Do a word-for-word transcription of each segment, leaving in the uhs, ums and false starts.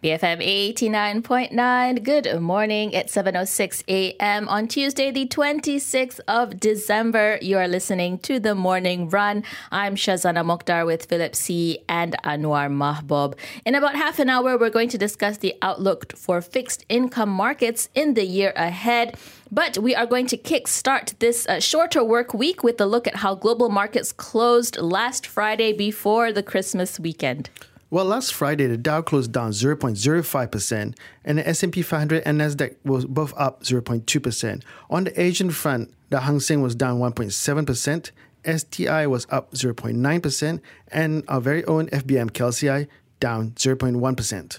B F M eighty-nine point nine, good morning at seven oh six a.m. on Tuesday, the twenty-sixth of December. You are listening to The Morning Run. I'm Shazana Mokhtar with Philip C. and Anwar Mahbub. In about half an hour, we're going to discuss the outlook for fixed income markets in the year ahead. But we are going to kickstart this uh, shorter work week with a look at how global markets closed last Friday before the Christmas weekend. Well, last Friday, the Dow closed down zero point zero five percent and the S and P five hundred and NASDAQ was both up zero point two percent. On the Asian front, the Hang Seng was down one point seven percent, S T I was up zero point nine percent, and our very own F B M K L C I down zero point one percent.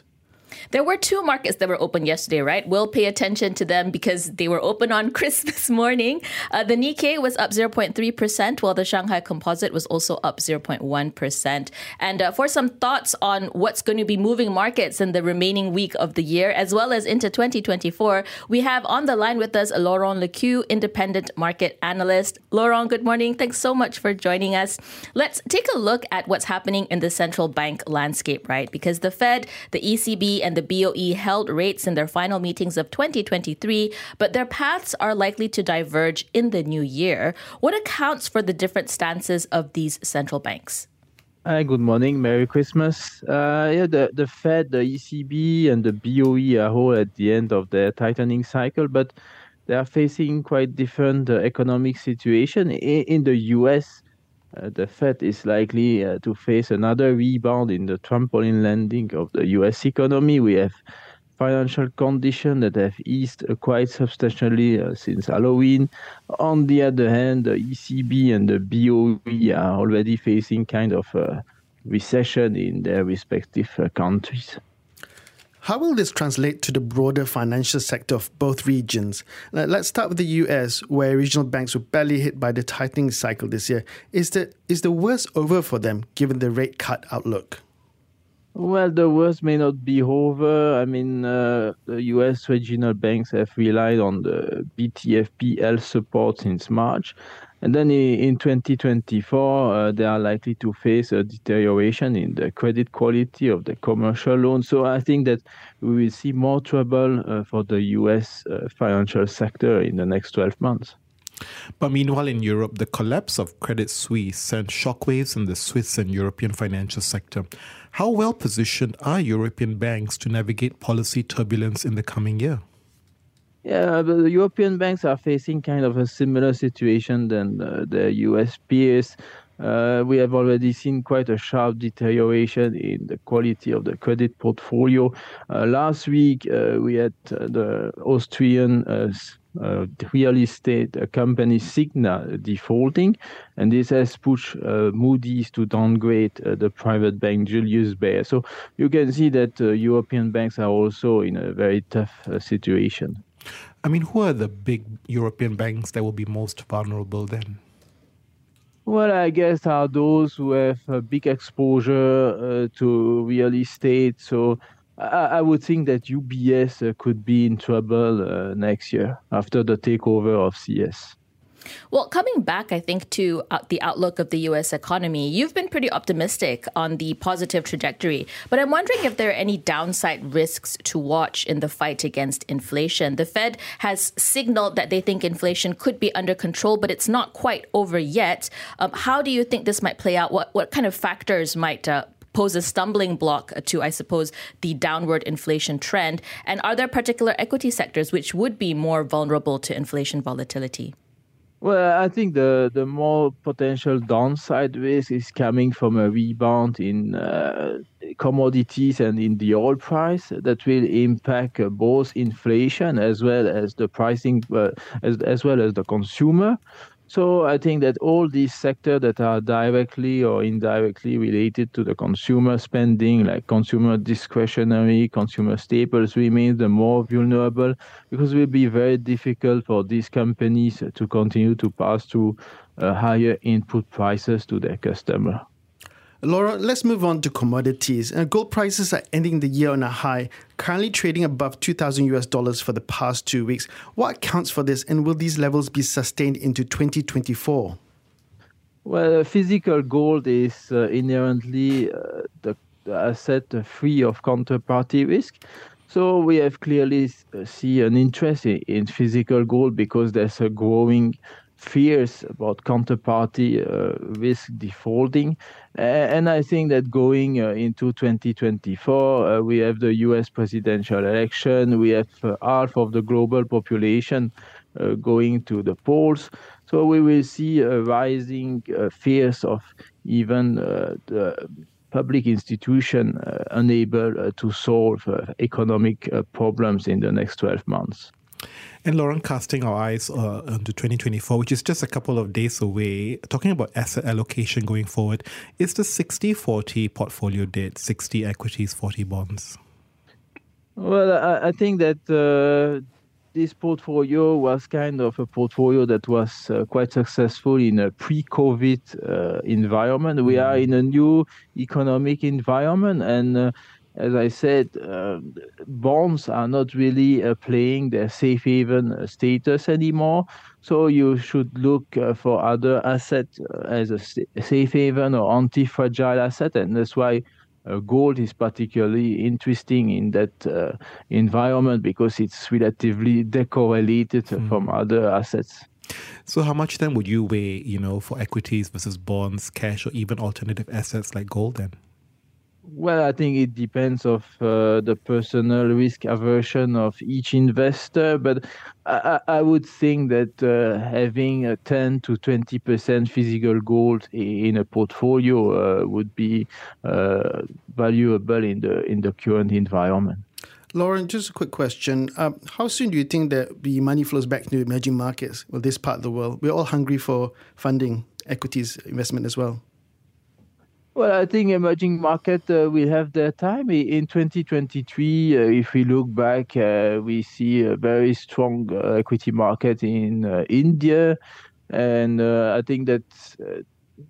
There were two markets that were open yesterday, right? We'll pay attention to them because they were open on Christmas morning. Uh, the Nikkei was up zero point three percent, while the Shanghai Composite was also up zero point one percent. And uh, for some thoughts on what's going to be moving markets in the remaining week of the year, as well as into twenty twenty-four, we have on the line with us Laurent Lequeue, independent market analyst. Laurent, good morning. Thanks so much for joining us. Let's take a look at what's happening in the central bank landscape, right? Because the Fed, the E C B, and the B O E held rates in their final meetings of twenty twenty-three, but their paths are likely to diverge in the new year. What accounts for the different stances of these central banks? Hi, good morning. Merry Christmas. Uh, yeah, the, the Fed, the E C B, and the B O E are all at the end of their tightening cycle, but they are facing quite different uh, economic situation. In, in the U S, Uh, the Fed is likely uh, to face another rebound in the trampoline landing of the U S economy. We have financial conditions that have eased uh, quite substantially uh, since Halloween. On the other hand, the E C B and the B O E are already facing kind of a recession in their respective uh, countries. How will this translate to the broader financial sector of both regions? Let's start with the U S, where regional banks were barely hit by the tightening cycle this year. Is the, is the worst over for them, given the rate cut outlook? Well, the worst may not be over. I mean, uh, the U S regional banks have relied on the B T F P L support since March. And then in twenty twenty-four, uh, they are likely to face a deterioration in the credit quality of the commercial loan. So I think that we will see more trouble uh, for the U S uh, financial sector in the next twelve months. But meanwhile, in Europe, the collapse of Credit Suisse sent shockwaves in the Swiss and European financial sector. How well positioned are European banks to navigate policy turbulence in the coming year? Yeah, but the European banks are facing kind of a similar situation than uh, their U S peers. Uh, we have already seen quite a sharp deterioration in the quality of the credit portfolio. Uh, last week, uh, we had uh, the Austrian uh, uh, real estate company Signa defaulting, and this has pushed uh, Moody's to downgrade uh, the private bank Julius Baer. So you can see that uh, European banks are also in a very tough uh, situation. I mean, who are the big European banks that will be most vulnerable then? Well, I guess are those who have a big exposure uh, to real estate. So I, I would think that U B S uh, could be in trouble uh, next year after the takeover of C S. Well, coming back, I think, to the outlook of the U S economy, you've been pretty optimistic on the positive trajectory. But I'm wondering if there are any downside risks to watch in the fight against inflation. The Fed has signaled that they think inflation could be under control, but it's not quite over yet. Um, how do you think this might play out? What, what kind of factors might uh, pose a stumbling block to, I suppose, the downward inflation trend? And are there particular equity sectors which would be more vulnerable to inflation volatility? Well, I think the, the more potential downside risk is coming from a rebound in uh, commodities and in the oil price that will impact both inflation as well as the pricing, uh, as, as well as the consumer. So I think that all these sectors that are directly or indirectly related to the consumer spending, like consumer discretionary, consumer staples, remain the more vulnerable because it will be very difficult for these companies to continue to pass through uh, higher input prices to their customer. Laura, let's move on to commodities. And gold prices are ending the year on a high, currently trading above two thousand US dollars for the past two weeks. What accounts for this, and will these levels be sustained into twenty twenty-four? Well, physical gold is uh, inherently uh, the, the asset free of counterparty risk. So we have clearly see an interest in, in physical gold because there's a growing fears about counterparty uh, risk defaulting. And I think that going uh, into twenty twenty-four, uh, we have the U S presidential election, we have uh, half of the global population uh, going to the polls. So we will see a rising uh, fears of even uh, the public institution uh, unable uh, to solve uh, economic uh, problems in the next twelve months. And Laurent, casting our eyes uh, into twenty twenty-four, which is just a couple of days away, talking about asset allocation going forward, is the sixty forty portfolio debt, sixty equities, forty bonds? Well, I, I think that uh, this portfolio was kind of a portfolio that was uh, quite successful in a pre-COVID uh, environment. We are in a new economic environment, and uh, as I said, uh, bonds are not really uh, playing their safe haven status anymore. So you should look uh, for other assets as a safe haven or anti-fragile asset. And that's why uh, gold is particularly interesting in that uh, environment, because it's relatively decorrelated mm. from other assets. So how much then would you weigh, you know, for equities versus bonds, cash, or even alternative assets like gold then? Well, I think it depends of uh, the personal risk aversion of each investor, but I, I would think that uh, having a ten to twenty percent physical gold in a portfolio uh, would be uh, valuable in the in the current environment. Laurent, just a quick question. Um, how soon do you think that the money flows back to emerging markets, well, this part of the world? We're all hungry for funding, equities, investment as well. Well, I think emerging market uh, will have their time. In twenty twenty-three, uh, if we look back, uh, we see a very strong uh, equity market in uh, India. And uh, I think that uh,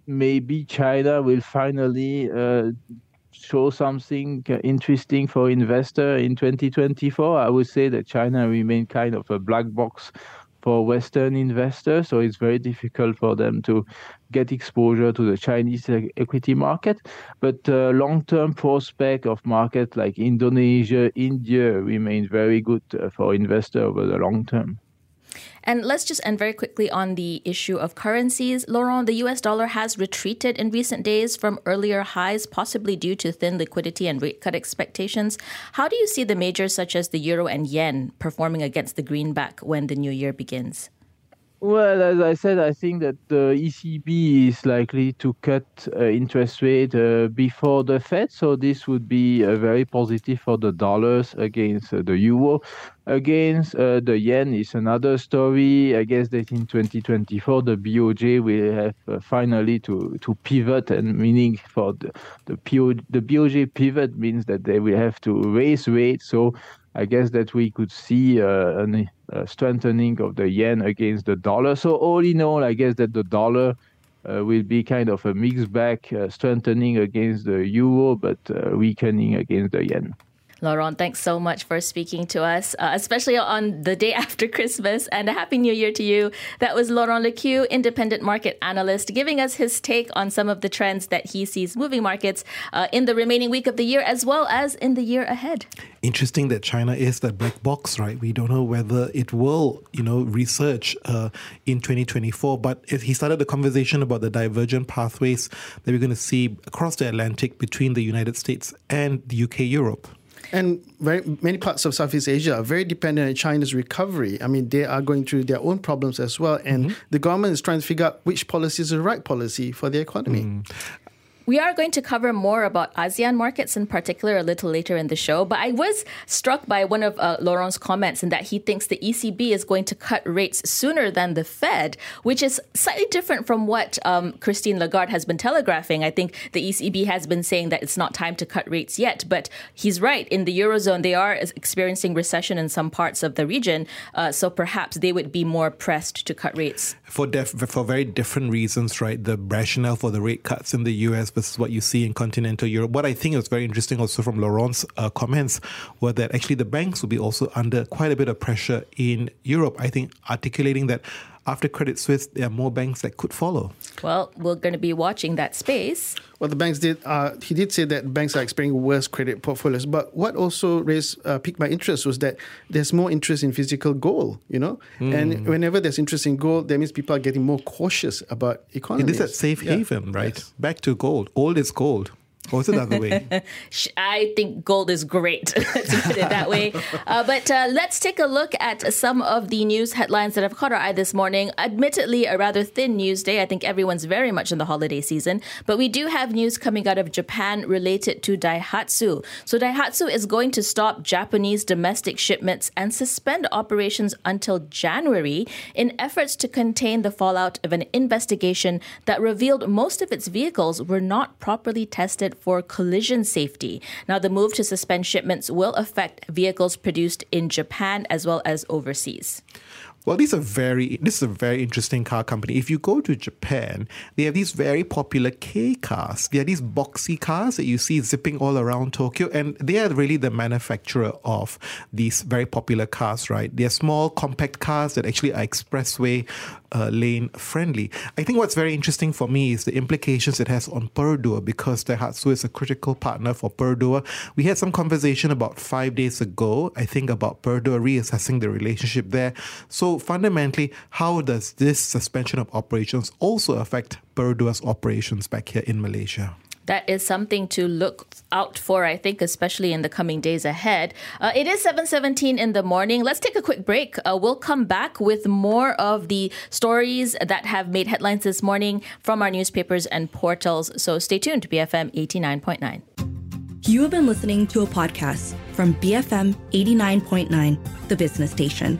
maybe China will finally uh, show something interesting for investor in twenty twenty-four. I would say that China remains kind of a black box for Western investors, so it's very difficult for them to get exposure to the Chinese equity market. But uh, long-term prospect of markets like Indonesia, India remain very good uh, for investors over the long term. And let's just end very quickly on the issue of currencies. Laurent, the U S dollar has retreated in recent days from earlier highs, possibly due to thin liquidity and rate cut expectations. How do you see the majors such as the euro and yen performing against the greenback when the new year begins? Well, as I said, I think that the E C B is likely to cut uh, interest rate uh, before the Fed. So this would be uh, very positive for the dollars against uh, the euro. Against uh, the yen is another story. I guess that in twenty twenty-four, the B O J will have uh, finally to, to pivot, and meaning for the, the, P O, the B O J pivot means that they will have to raise rates. So I guess that we could see uh, an, a strengthening of the yen against the dollar. So all in all, I guess that the dollar uh, will be kind of a mixed bag, uh, strengthening against the euro, but uh, weakening against the yen. Laurent, thanks so much for speaking to us, uh, especially on the day after Christmas, and a Happy New Year to you. That was Laurent Lequeue, independent market analyst, giving us his take on some of the trends that he sees moving markets uh, in the remaining week of the year, as well as in the year ahead. Interesting that China is that black box, right? We don't know whether it will, you know, resurge uh, in twenty twenty-four. But he started the conversation about the divergent pathways that we're going to see across the Atlantic between the United States and the U K, Europe. And very many parts of Southeast Asia are very dependent on China's recovery. I mean, they are going through their own problems as well. And mm-hmm. the government is trying to figure out which policy is the right policy for the economy. Mm. We are going to cover more about ASEAN markets in particular a little later in the show, but I was struck by one of uh, Laurent's comments in that he thinks the E C B is going to cut rates sooner than the Fed, which is slightly different from what um, Christine Lagarde has been telegraphing. I think the E C B has been saying that it's not time to cut rates yet, but he's right. In the Eurozone, they are experiencing recession in some parts of the region, uh, so perhaps they would be more pressed to cut rates. For, def- for very different reasons, right? The rationale for the rate cuts in the U S versus what you see in continental Europe. What I think was very interesting also from Laurent's uh, comments were that actually the banks will be also under quite a bit of pressure in Europe. I think articulating that after Credit Suisse, there are more banks that could follow. Well, we're going to be watching that space. Well, the banks did, uh, he did say that banks are experiencing worse credit portfolios. But what also raised, uh, piqued my interest was that there's more interest in physical gold, you know? Mm. And whenever there's interest in gold, that means people are getting more cautious about economies. It is a safe yeah. haven, right? Yes. Back to gold. Gold is gold. Or is it the other way? I think gold is great, to put it that way. Uh, but uh, let's take a look at some of the news headlines that have caught our eye this morning. Admittedly, a rather thin news day. I think everyone's very much in the holiday season. But we do have news coming out of Japan related to Daihatsu. So Daihatsu is going to stop Japanese domestic shipments and suspend operations until January in efforts to contain the fallout of an investigation that revealed most of its vehicles were not properly tested for collision safety. Now, the move to suspend shipments will affect vehicles produced in Japan as well as overseas. Well, these are very, this is a very interesting car company. If you go to Japan, they have these very popular K cars. They are these boxy cars that you see zipping all around Tokyo. And they are really the manufacturer of these very popular cars, right? They are small, compact cars that actually are expressway uh, lane friendly. I think what's very interesting for me is the implications it has on Perodua, because Daihatsu is a critical partner for Perodua. We had some conversation about five days ago, I think, about Perodua reassessing the relationship there. So fundamentally, how does this suspension of operations also affect Perodua's operations back here in Malaysia? That is something to look out for, I think, especially in the coming days ahead. Uh, it is seven seventeen in the morning. Let's take a quick break. Uh, we'll come back with more of the stories that have made headlines this morning from our newspapers and portals. So stay tuned to B F M eighty-nine point nine. You have been listening to a podcast from B F M eighty-nine point nine, the business station.